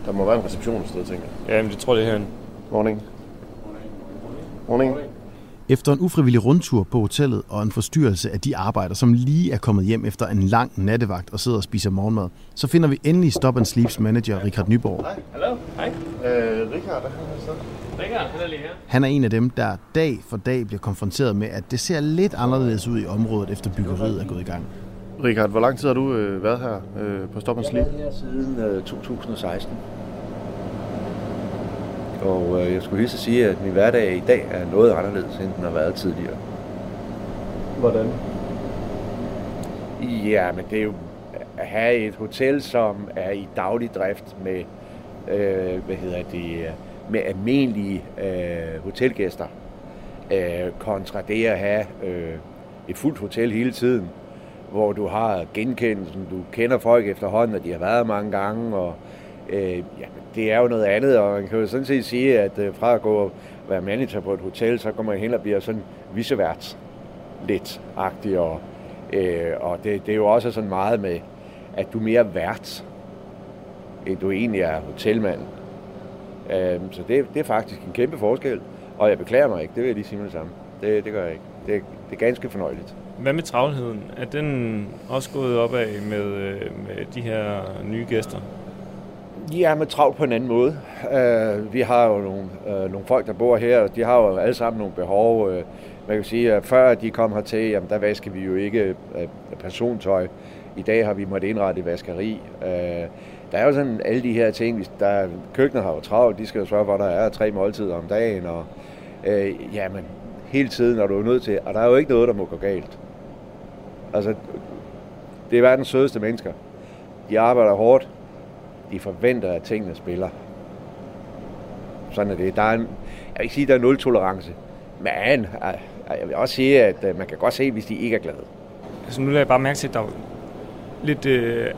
Der må være en reception et sted, tænker jeg. Ja, men det tror jeg, det er herinde. Morning. Morning. Efter en ufrivillig rundtur på hotellet og en forstyrrelse af de arbejder, som lige er kommet hjem efter en lang nattevagt og sidder og spiser morgenmad, så finder vi endelig Stop and Sleeps manager, Richard Nyborg. Hej. Hallo. Hej. Richard, han er lige her. Han er en af dem, der dag for dag bliver konfronteret med, at det ser lidt anderledes ud i området, efter byggeriet er gået i gang. Richard, hvor lang tid har du været her på Stop and Sleep? Jeg har siden 2016. Og jeg skulle lige så sige, at min hverdag i dag er noget anderledes, end den har været tidligere. Hvordan? Ja, men det er jo at have et hotel, som er i daglig drift med, med almindelige hotelgæster, kontra det at have et fuldt hotel hele tiden, hvor du har genkendelsen, du kender folk efterhånden, og de har været mange gange, og ja, det er jo noget andet, og man kan jo sådan set sige, at fra at gå og være manager på et hotel, så kommer man hen og bliver sådan vicevært lidt-agtig, og det er jo også sådan meget med, at du er mere vært, end du egentlig er hotelmand. Så det er faktisk en kæmpe forskel, og jeg beklager mig ikke, det vil jeg lige sige med det samme. Det gør jeg ikke. Det er ganske fornøjeligt. Hvad med travlheden? Er den også gået opad med de her nye gæster? Ja, men travlt på en anden måde. Vi har jo nogle folk, der bor her, og de har jo alle sammen nogle behov. Man kan sige, at før de kom hertil, jamen, der vasker vi jo ikke persontøj. I dag har vi måttet indrette vaskeri. Der er jo sådan alle de her ting. Køkkenet har jo travlt, de skal jo sørge for, at der er 3 måltider om dagen. Og, jamen, hele tiden er du jo nødt til, og der er jo ikke noget, der må gå galt. Altså, det er verdens sødeste mennesker. De arbejder hårdt. De forventer, at tingene spiller. Sådan er det. Jeg vil ikke sige, at der er nul-tolerance. Men jeg vil også sige, at man kan godt se, hvis de ikke er glade. Altså, nu lader jeg bare mærke til, at der lidt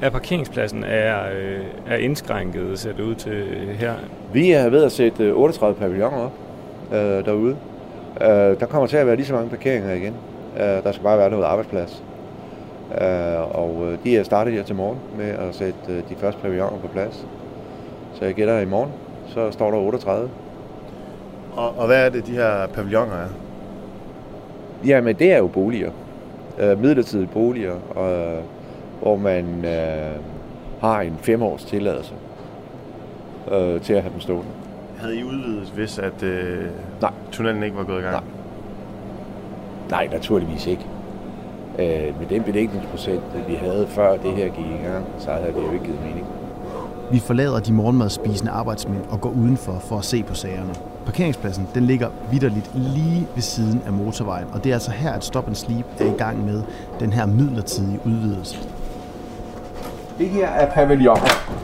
af parkeringspladsen er indskrænket, ser det ud til her. Vi er ved at sætte 38 pavilloner op derude. Der kommer til at være lige så mange parkeringer igen. Der skal bare være noget arbejdsplads. Og de er startet her til morgen med at sætte de første pavilloner på plads. Så jeg gætter i morgen, så står der 38. Og hvad er det, de her pavilloner er? Jamen, det er jo boliger. Midlertidige boliger, hvor man har en 5-års tilladelse til at have dem stående. Havde I udvidet, hvis at tunnelen ikke var gået i gang? Nej, naturligvis ikke. Med den belægningsprocent, vi havde før det her gik i gang, så havde det jo ikke givet mening. Vi forlader de morgenmadspisende arbejdsmænd og går udenfor for at se på sagerne. Parkeringspladsen den ligger vitterligt lige ved siden af motorvejen, og det er altså her, at Stop and Sleep er i gang med den her midlertidige udvidelse. Det her er pavilloner.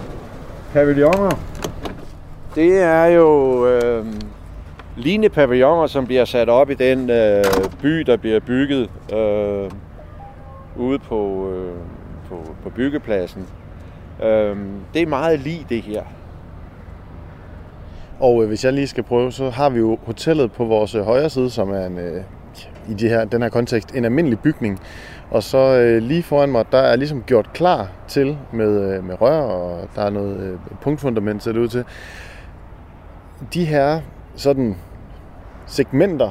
Pavilloner, det er jo lignende pavilloner, som bliver sat op i den by, der bliver bygget ude på byggepladsen. Det er meget lige det her. Og hvis jeg lige skal prøve, så har vi jo hotellet på vores højre side, som er en, i den her kontekst en almindelig bygning. Og så lige foran mig, der er ligesom gjort klar til med rør, og der er noget punktfundament, ser det ud til. De her sådan segmenter,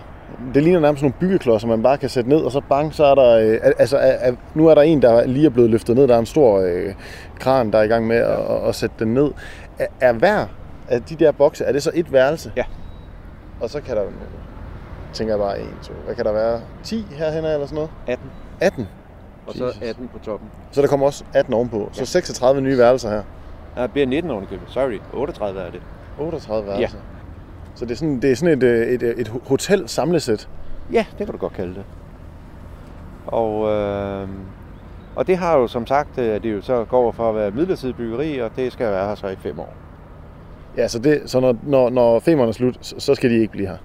det ligner nærmest nogle byggeklodser, man bare kan sætte ned, og så bang, så er der... nu er der en, der lige er blevet løftet ned. Der er en stor kran, der er i gang med at sætte den ned. Er hver af de der bokse, er det så et værelse? Ja. Og så kan der... tænker jeg bare 1, 2... Hvad kan der være? 10 herhenne eller sådan noget? 18. 18? Og så 18 på toppen. Så der kommer også 18 ovenpå. Ja. Så 36 nye værelser her. Ja, det bliver 19 ovenikøbet. Sorry. 38 er det. 38 værelser? Ja. Så det er sådan et hotel-samlesæt? Ja, det kan du godt kalde det. Og det har jo som sagt, at det jo så går over for at være midlertidig byggeri, og det skal være her så i 5 år. Ja, så når 5 år er slut, så skal de ikke blive her?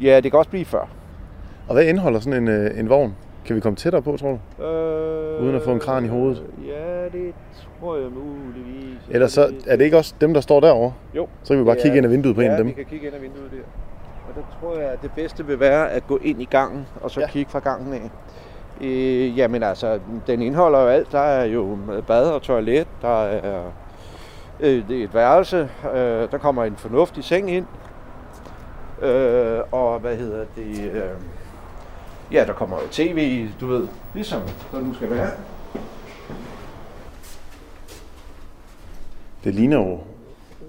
Ja, det kan også blive før. Og hvad indeholder sådan en vogn? Kan vi komme tættere på, tror du? Uden at få en kran i hovedet? Ja, det tror jeg muligvis. Eller så er det ikke også dem, der står derovre? Jo. Så kan vi bare kigge ind ad vinduet på en af dem. Ja, vi kan kigge ind ad vinduet der. Og der tror jeg, at det bedste vil være at gå ind i gangen, og så kigge fra gangen af. Jamen altså, den indeholder jo alt. Der er jo bad og toilet, der er et værelse, der kommer en fornuftig seng ind. Og hvad hedder det? Ja, der kommer jo tv, du ved, ligesom der nu skal være. Det ligner jo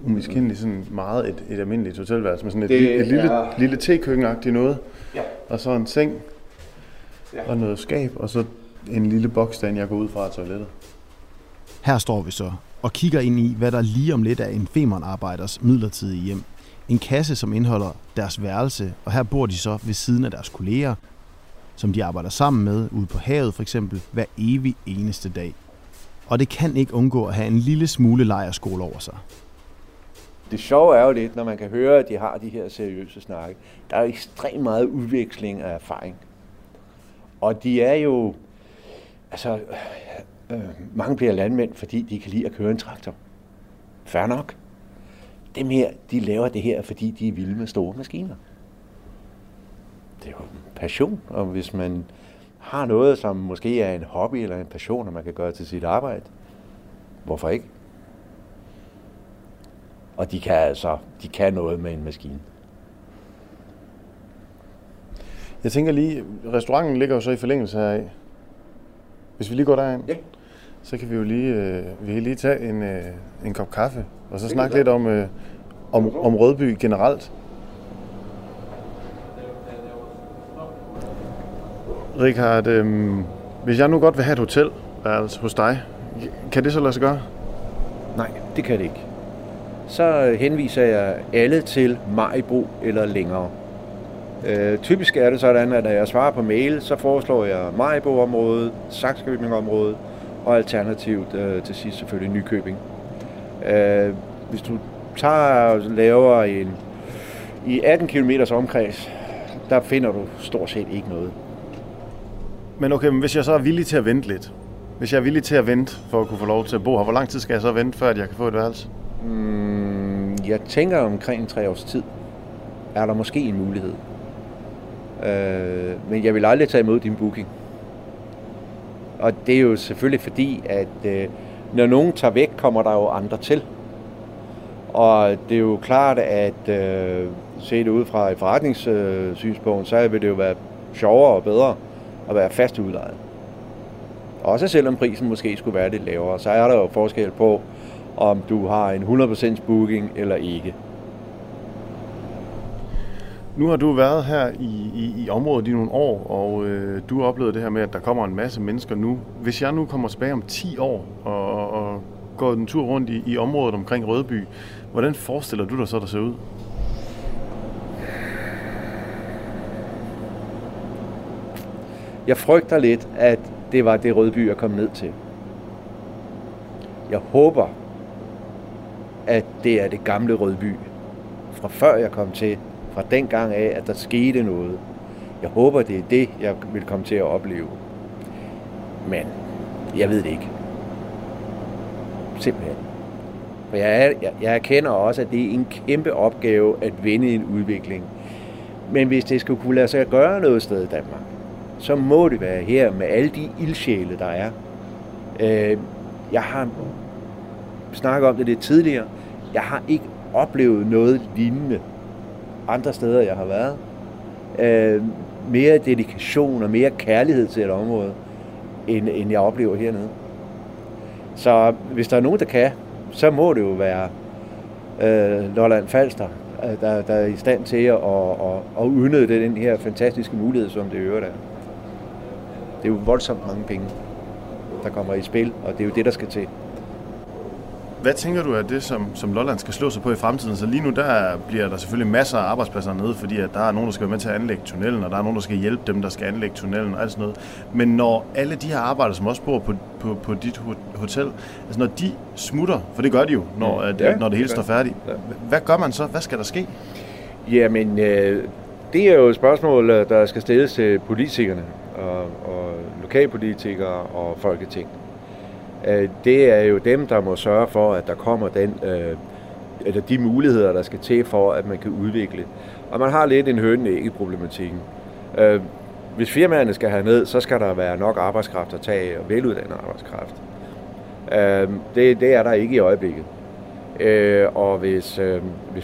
umiskendeligt sådan meget et almindeligt hotelværelse, med sådan et lille tekøkken-agtigt noget, ja. Og så en seng, ja. Og noget skab, og så en lille boks, der jeg går ud fra toilettet. Her står vi så og kigger ind i, hvad der lige om lidt er en Femern-arbejders midlertidige hjem. En kasse, som indeholder deres værelse, og her bor de så ved siden af deres kolleger, som de arbejder sammen med ude på havet for eksempel, hver evig eneste dag. Og det kan ikke undgå at have en lille smule lejrskole over sig. Det sjove er jo lidt, når man kan høre, at de har de her seriøse snakke. Der er jo ekstremt meget udveksling af erfaring. Og de er jo... Altså, mange bliver landmænd, fordi de kan lide at køre en traktor. Fair nok. Dem her, de laver det her, fordi de er vilde med store maskiner. Det er jo en passion, og hvis man har noget, som måske er en hobby eller en passion, og man kan gøre til sit arbejde, hvorfor ikke? Og de kan noget med en maskine. Jeg tænker lige, restauranten ligger jo så i forlængelse heraf. Hvis vi lige går derind, ja. Så kan vi jo lige tage en kop kaffe, og så snakke lidt om Rødby generelt. Richard, hvis jeg nu godt vil have et hotelværelse hos dig, kan det så lade sig gøre? Nej, det kan det ikke. Så henviser jeg alle til Maribo eller længere. Typisk er det sådan, at når jeg svarer på mail, så foreslår jeg Maribo-området, Sakskøbing-området og alternativt til sidst selvfølgelig Nykøbing. Hvis du tager og laver i 18 kilometers omkreds, der finder du stort set ikke noget. Men okay, men hvis jeg så er villig til at vente lidt, hvis jeg er villig til at vente for at kunne få lov til at bo her, hvor lang tid skal jeg så vente, før jeg kan få et værelse? Jeg tænker omkring 3 års tid, er der måske en mulighed. Men jeg vil aldrig tage imod din booking. Og det er jo selvfølgelig fordi, at når nogen tager væk, kommer der jo andre til. Og det er jo klart, at set ud fra et forretningssynspunkt, så vil det jo være sjovere og bedre at være fast udlejet. Også selvom prisen måske skulle være lidt lavere, så er der jo forskel på, om du har en 100% booking eller ikke. Nu har du været her i området i nogle år, og du har oplevet det her med, at der kommer en masse mennesker nu. Hvis jeg nu kommer tilbage om 10 år og går en tur rundt i området omkring Rødby, hvordan forestiller du dig så, der ser ud? Jeg frygter lidt, at det var det Rødby, jeg kom ned til. Jeg håber, at det er det gamle Rødby, fra før jeg kom til, fra den gang af, at der skete noget. Jeg håber, det er det, jeg vil komme til at opleve. Men jeg ved det ikke. Simpelthen. For jeg erkender også, at det er en kæmpe opgave at vende en udvikling. Men hvis det skal kunne lade sig gøre noget sted i Danmark, så må det være her med alle de ildsjæle, der er. Jeg har snakket om det lidt tidligere. Jeg har ikke oplevet noget lignende andre steder, jeg har været. Mere dedikation og mere kærlighed til et område, end jeg oplever hernede. Så hvis der er nogen, der kan, så må det jo være Lolland Falster, der er i stand til at udnytte den her fantastiske mulighed, som det øvrigt er. Det er jo voldsomt mange penge, der kommer i spil, og det er jo det, der skal til. Hvad tænker du er det, som Lolland skal slå sig på i fremtiden? Så lige nu der bliver der selvfølgelig masser af arbejdspladser nede, fordi at der er nogen, der skal være med til at anlægge tunnelen, og der er nogen, der skal hjælpe dem, der skal anlægge tunnelen og alt sådan noget. Men når alle de her arbejdere, som også bor på dit hotel, altså når de smutter, for det gør de jo, når det hele står færdigt, hvad gør man så? Hvad skal der ske? Jamen, det er jo et spørgsmål, der skal stilles til politikerne, og lokalpolitikere og Folketing. Det er jo dem, der må sørge for, at der kommer eller de muligheder, der skal til for, at man kan udvikle. Og man har lidt en høne-ægge-problematikken. Hvis firmaerne skal herned, så skal der være nok arbejdskraft at tage, og veluddannet arbejdskraft. Det er der ikke i øjeblikket. Og hvis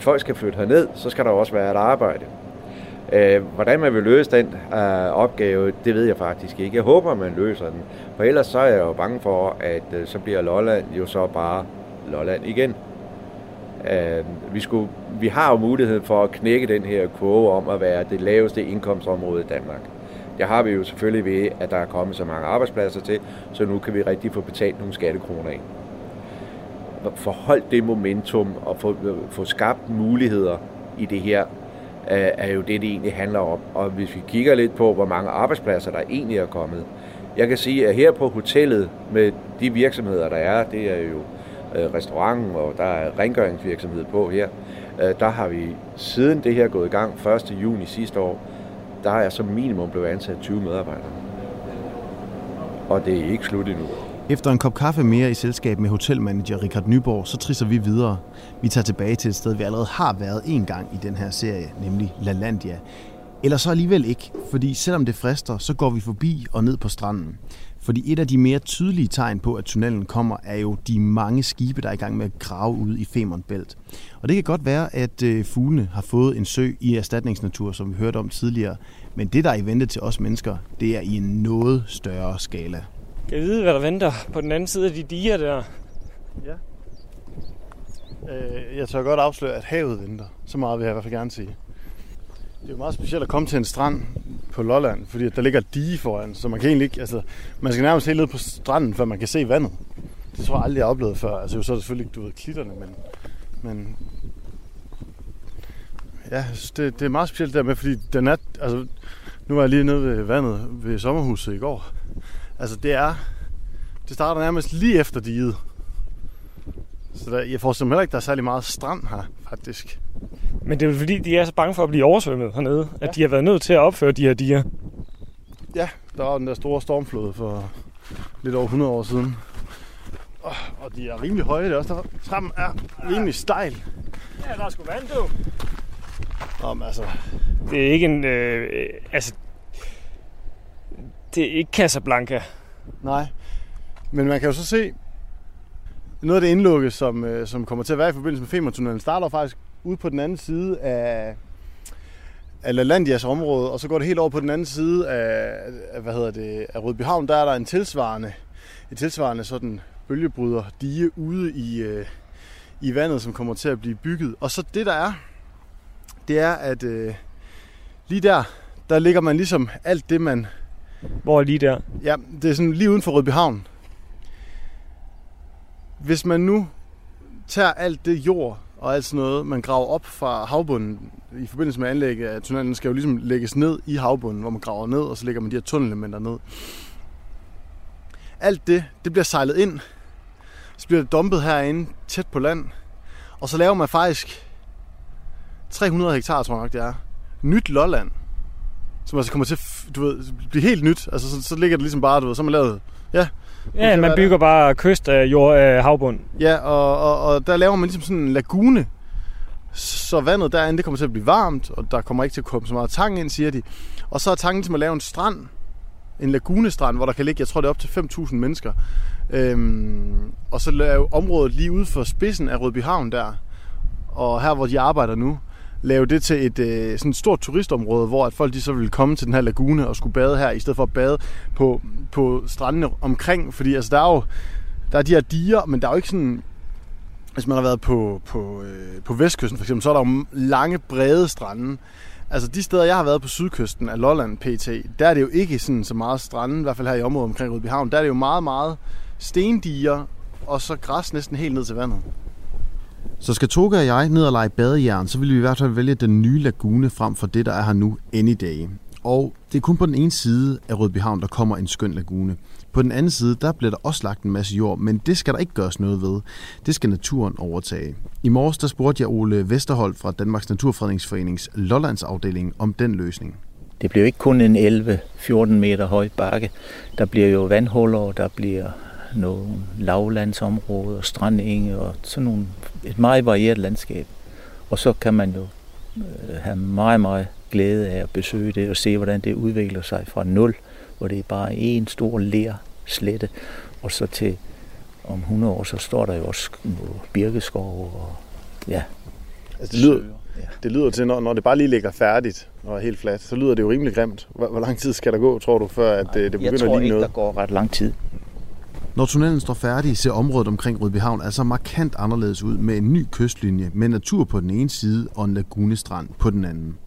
folk skal flytte herned, så skal der også være et arbejde. Hvordan man vil løse den opgave, det ved jeg faktisk ikke. Jeg håber, man løser den, for ellers så er jeg jo bange for, at så bliver Lolland jo så bare Lolland igen. Vi har jo mulighed for at knække den her kurve om at være det laveste indkomstområde i Danmark. Det har vi jo selvfølgelig ved, at der er kommet så mange arbejdspladser til, så nu kan vi rigtig få betalt nogle skattekroner ind. Forhold det momentum og få skabt muligheder i det her, er jo det egentlig handler om. Og hvis vi kigger lidt på, hvor mange arbejdspladser der egentlig er kommet. Jeg kan sige, at her på hotellet med de virksomheder, der er, det er jo restauranten, og der er rengøringsvirksomhed på her, der har vi siden det her gået i gang 1. juni sidste år, der er som minimum blevet ansat 20 medarbejdere. Og det er ikke slut endnu. Efter en kop kaffe mere i selskab med hotelmanager Richard Nyborg, så trisser vi videre. Vi tager tilbage til et sted, vi allerede har været en gang i den her serie, nemlig La Landia. Eller så alligevel ikke, fordi selvom det frister, så går vi forbi og ned på stranden. Fordi et af de mere tydelige tegn på, at tunnelen kommer, er jo de mange skibe, der er i gang med at grave ude i Femernbælt. Og det kan godt være, at fuglene har fået en sø i erstatningsnatur, som vi hørte om tidligere. Men det, der er i vente til os mennesker, det er i en noget større skala. Kan jeg vide, hvad der venter på den anden side af de diger der? Ja. Jeg tør godt afsløre, at havet venter. Så meget vil jeg i hvert fald gerne sige. Det er jo meget specielt at komme til en strand på Lolland, fordi der ligger dige foran, så man kan egentlig ikke, altså, man skal nærmest helt ned på stranden, før man kan se vandet. Det tror jeg aldrig, jeg har oplevet før. Altså, så er det selvfølgelig, du ved, klitterne, men ja, det er meget specielt der med, fordi den er, altså, nu var jeg lige nede ved vandet ved sommerhuset i går. Altså, det starter nærmest lige efter diget. Så der, jeg forstår heller ikke, der er særlig meget strand her, faktisk. Men det er jo fordi, de er så bange for at blive oversvømmet hernede, ja. At de har været nødt til at opføre de her diger. Ja, der var den der store stormflod for lidt over 100 år siden. Og de er rimelig høje, det er også derfor. Trappen er rimelig stejl. Ja, der er sgu vand, du. Jamen, altså. Det er ikke en, det er ikke Casablanca. Nej, men man kan jo så se, noget af det indlukke, som kommer til at være i forbindelse med Femerntunnelen, starter faktisk ude på den anden side af La Landias område, og så går det helt over på den anden side af Rødbyhavn. Der er der et tilsvarende sådan bølgebryder dige ude i vandet, som kommer til at blive bygget. Og så det der er, det er, at lige der ligger man ligesom alt det, man... Hvor er lige der? Ja, det er sådan lige uden for Rødbyhavn. Hvis man nu tager alt det jord og alt sådan noget, man graver op fra havbunden i forbindelse med anlægget af tunnelen, skal jo ligesom lægges ned i havbunden, hvor man graver ned, og så lægger man de her tunnelelementer ned. Alt det bliver sejlet ind, så bliver det dumpet herinde tæt på land, og så laver man faktisk 300 hektar, tror jeg nok det er, nyt Lolland, som altså kommer til at blive helt nyt. Altså så ligger det ligesom bare, så man lavet... Ja, man bygger bare kyst af jord, havbund. Ja, og der laver man ligesom sådan en lagune, så vandet derinde, det kommer til at blive varmt, og der kommer ikke til at komme så meget tang ind, siger de. Og så er tanken til at lave en strand, en lagunestrand, hvor der kan ligge, jeg tror det er op til 5.000 mennesker. Og så lave området lige ude for spidsen af Rødbyhavn der, og her hvor de arbejder nu, lave det til et sådan stort turistområde, hvor at folk de så ville komme til den her lagune og skulle bade her, i stedet for at bade på strandene omkring. Fordi altså, der er de her diger, men der er jo ikke sådan... Hvis man har været på Vestkysten for eksempel, så er der jo lange, brede strande. Altså de steder, jeg har været på sydkysten af Lolland PT, der er det jo ikke sådan så meget strande, i hvert fald her i området omkring Rødbyhavn. Der er det jo meget, meget stendiger, og så græs næsten helt ned til vandet. Så skal Tokke og jeg ned og lege badejern, så vil vi i hvert fald vælge den nye lagune frem for det, der er her nu any day. Og det er kun på den ene side af Rødbyhavn, der kommer en skøn lagune. På den anden side, der bliver der også lagt en masse jord, men det skal der ikke gøres noget ved. Det skal naturen overtage. I morges, der spurgte jeg Ole Vesterholt fra Danmarks Naturfredningsforenings Lollandsafdeling om den løsning. Det bliver ikke kun en 11-14 meter høj bakke. Der bliver jo vandhuller, og der bliver... nogle lavlandsområder, strandenge og sådan nogle, et meget varieret landskab. Og så kan man jo have meget, meget glæde af at besøge det og se, hvordan det udvikler sig fra 0, hvor det er bare en stor lerslette, og så til om 100 år, så står der jo også birkeskov og ja. Altså det lyder til, når det bare lige ligger færdigt og er helt fladt, så lyder det jo rimelig grimt. Hvor lang tid skal der gå, tror du, før at det begynder at ligne noget? Jeg tror ikke, der går ret lang tid. Når tunnelen står færdig, ser området omkring Rødbyhavn altså markant anderledes ud med en ny kystlinje med natur på den ene side og en lagunestrand på den anden.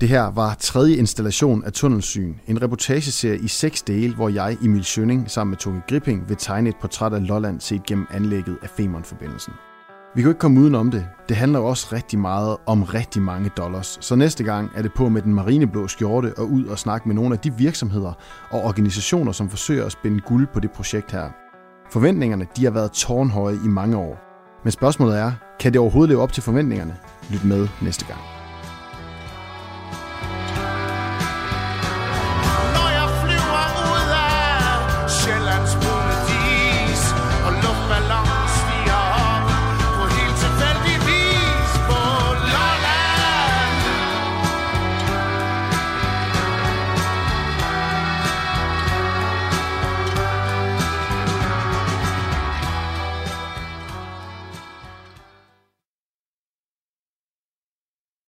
Det her var tredje installation af Tunnelsyn, en reportageserie i 6 dele, hvor jeg, Emil Schøning, sammen med Tokke Gripping vil tegne et portræt af Lolland set gennem anlægget af Femern-forbindelsen. Vi kunne ikke komme udenom det. Det handler også rigtig meget om rigtig mange dollars, så næste gang er det på med den marineblå skjorte og ud og snakke med nogle af de virksomheder og organisationer, som forsøger at spænde guld på det projekt her. Forventningerne de har været tårnhøje i mange år. Men spørgsmålet er, kan det overhovedet leve op til forventningerne? Lyt med næste gang.